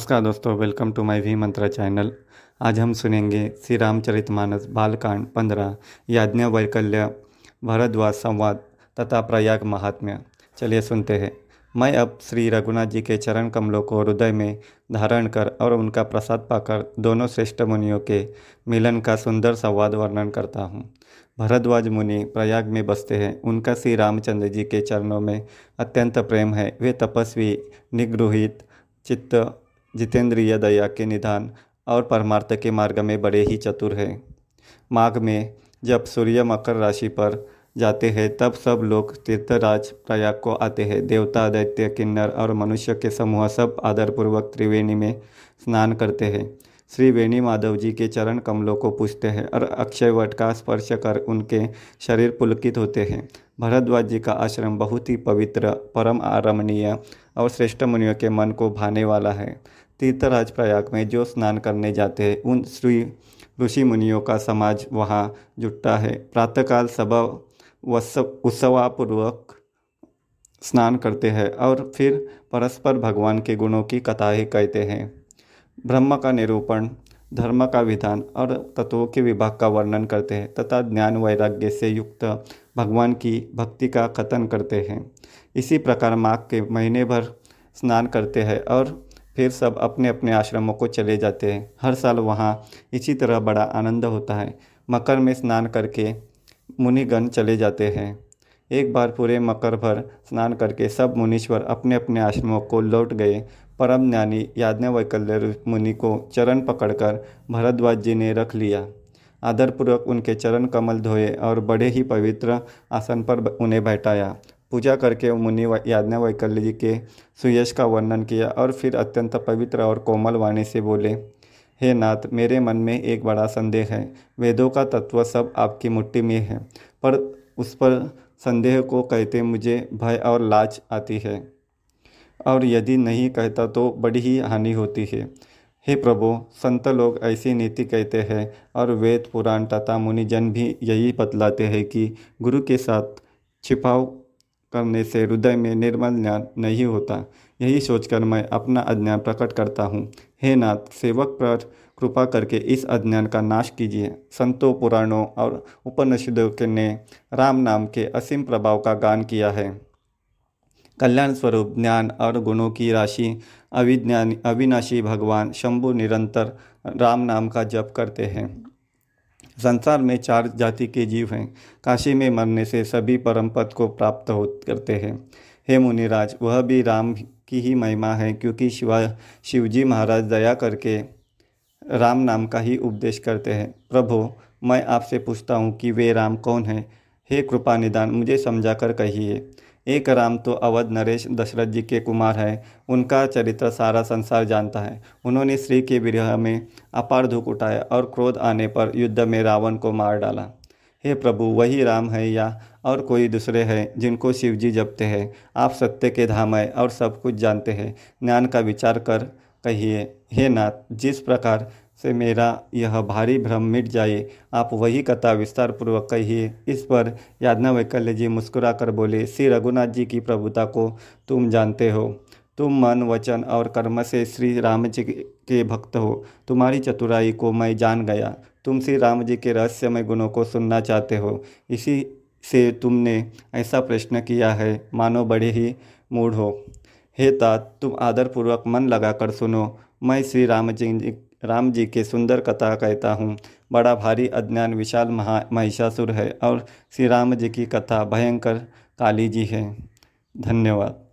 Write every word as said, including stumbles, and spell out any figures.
नमस्कार दोस्तों, welcome to my we Mantra channel. आज हम सुनेंगे श्री रामचरितमानस बालकांड पंद्रह, याज्ञवल्क्य भरद्वाज संवाद तथा प्रयाग महात्म्य। चलिए सुनते हैं। मैं अब श्री रघुनाथ जी के चरण कमलों को हृदय में धारण कर और उनका प्रसाद पाकर दोनों श्रेष्ठ मुनियों के मिलन का सुंदर संवाद वर्णन करता हूँ। भरद्वाज मुनि प्रयाग में बसते हैं। उनका श्री रामचंद्र जी के चरणों में अत्यंत प्रेम है। वे तपस्वी, निगृहित चित्त, जितेंद्रिय, दया के निधान और परमार्थ के मार्ग में बड़े ही चतुर हैं। माघ में जब सूर्य मकर राशि पर जाते हैं तब सब लोग तीर्थराज प्रयाग को आते हैं। देवता, दैत्य, किन्नर और मनुष्य के समूह सब आदरपूर्वक त्रिवेणी में स्नान करते हैं। श्री वेणीमाधव जी के चरण कमलों को पूजते हैं और अक्षयवट का स्पर्श कर उनके शरीर पुलकित होते हैं। भरद्वाज जी का आश्रम बहुत ही पवित्र, परम रमणीय और श्रेष्ठ मुनियों के मन को भाने वाला है। तीर्थराज प्रयाग में जो स्नान करने जाते हैं उन श्री ऋषि मुनियों का समाज वहाँ जुटता है। प्रातःकाल सभा उत्सवापूर्वक स्नान करते हैं और फिर परस्पर भगवान के गुणों की कथाएँ कहते हैं। ब्रह्म का निरूपण, धर्म का विधान और तत्वों के विभाग का वर्णन करते हैं तथा ज्ञान वैराग्य से युक्त भगवान की भक्ति का कथन करते हैं। इसी प्रकार माघ के महीने भर स्नान करते हैं और फिर सब अपने अपने आश्रमों को चले जाते हैं। हर साल वहाँ इसी तरह बड़ा आनंद होता है। मकर में स्नान करके मुनिगण चले जाते हैं। एक बार पूरे मकर भर स्नान करके सब मुनीश्वर अपने अपने आश्रमों को लौट गए। परम ज्ञानी याज्ञवल्क्य मुनि को चरण पकड़कर भरद्वाज जी ने रख लिया। आदरपूर्वक उनके चरण कमल धोए और बड़े ही पवित्र आसन पर उन्हें बैठाया। पूजा करके मुनि याज्ञवल्क्य जी के सुयश का वर्णन किया और फिर अत्यंत पवित्र और कोमल वाणी से बोले, हे नाथ, मेरे मन में एक बड़ा संदेह है। वेदों का तत्व सब आपकी मुट्ठी में है, पर उस पर संदेह को कहते मुझे भय और लाज आती है, और यदि नहीं कहता तो बड़ी ही हानि होती है। हे प्रभु, संत लोग ऐसी नीति कहते हैं और वेद पुराण तथा मुनिजन भी यही बतलाते हैं कि गुरु के साथ छिपाव करने से हृदय में निर्मल ज्ञान नहीं होता। यही सोचकर मैं अपना अज्ञान प्रकट करता हूँ। हे नाथ, सेवक पर कृपा करके इस अज्ञान का नाश कीजिए। संतों, पुराणों और उपनिषदों के ने राम नाम के असीम प्रभाव का गान किया है। कल्याण स्वरूप ज्ञान और गुणों की राशि अविज्ञानी अविनाशी भगवान शंभु निरंतर राम नाम का जप करते हैं। संसार में चार जाति के जीव हैं। काशी में मरने से सभी परम पद को प्राप्त हो करते हैं। हे मुनिराज, वह भी राम की ही महिमा है, क्योंकि शिवा शिवजी महाराज दया करके राम नाम का ही उपदेश करते हैं। प्रभु, मैं आपसे पूछता हूँ कि वे राम कौन हैं? हे कृपा निदान, मुझे समझा कर कहिए। एक राम तो अवध नरेश दशरथ जी के कुमार हैं। उनका चरित्र सारा संसार जानता है। उन्होंने श्री के विरह में अपार दुख उठाया और क्रोध आने पर युद्ध में रावण को मार डाला। हे प्रभु, वही राम है या और कोई दूसरे हैं जिनको शिवजी जपते हैं? आप सत्य के धाम हैं और सब कुछ जानते हैं। ज्ञान का विचार कर कहिए। हे नाथ, जिस प्रकार से मेरा यह भारी भ्रम मिट जाए, आप वही कथा विस्तार पूर्वक कहिए। इस पर याज्ञवल्क्य जी मुस्कुरा कर बोले, श्री रघुनाथ जी की प्रभुता को तुम जानते हो। तुम मन, वचन और कर्म से श्री राम जी के भक्त हो। तुम्हारी चतुराई को मैं जान गया। तुम श्री राम जी के रहस्यमय गुणों को सुनना चाहते हो, इसी से तुमने ऐसा प्रश्न किया है, मानो बड़े ही मूढ़ हो। हे तात, तुम आदरपूर्वक मन लगाकर सुनो। मैं श्री राम जी राम जी के सुंदर कथा कहता हूँ। बड़ा भारी अज्ञान विशाल महा महिषासुर है और श्री राम जी की कथा भयंकर काली जी है। धन्यवाद।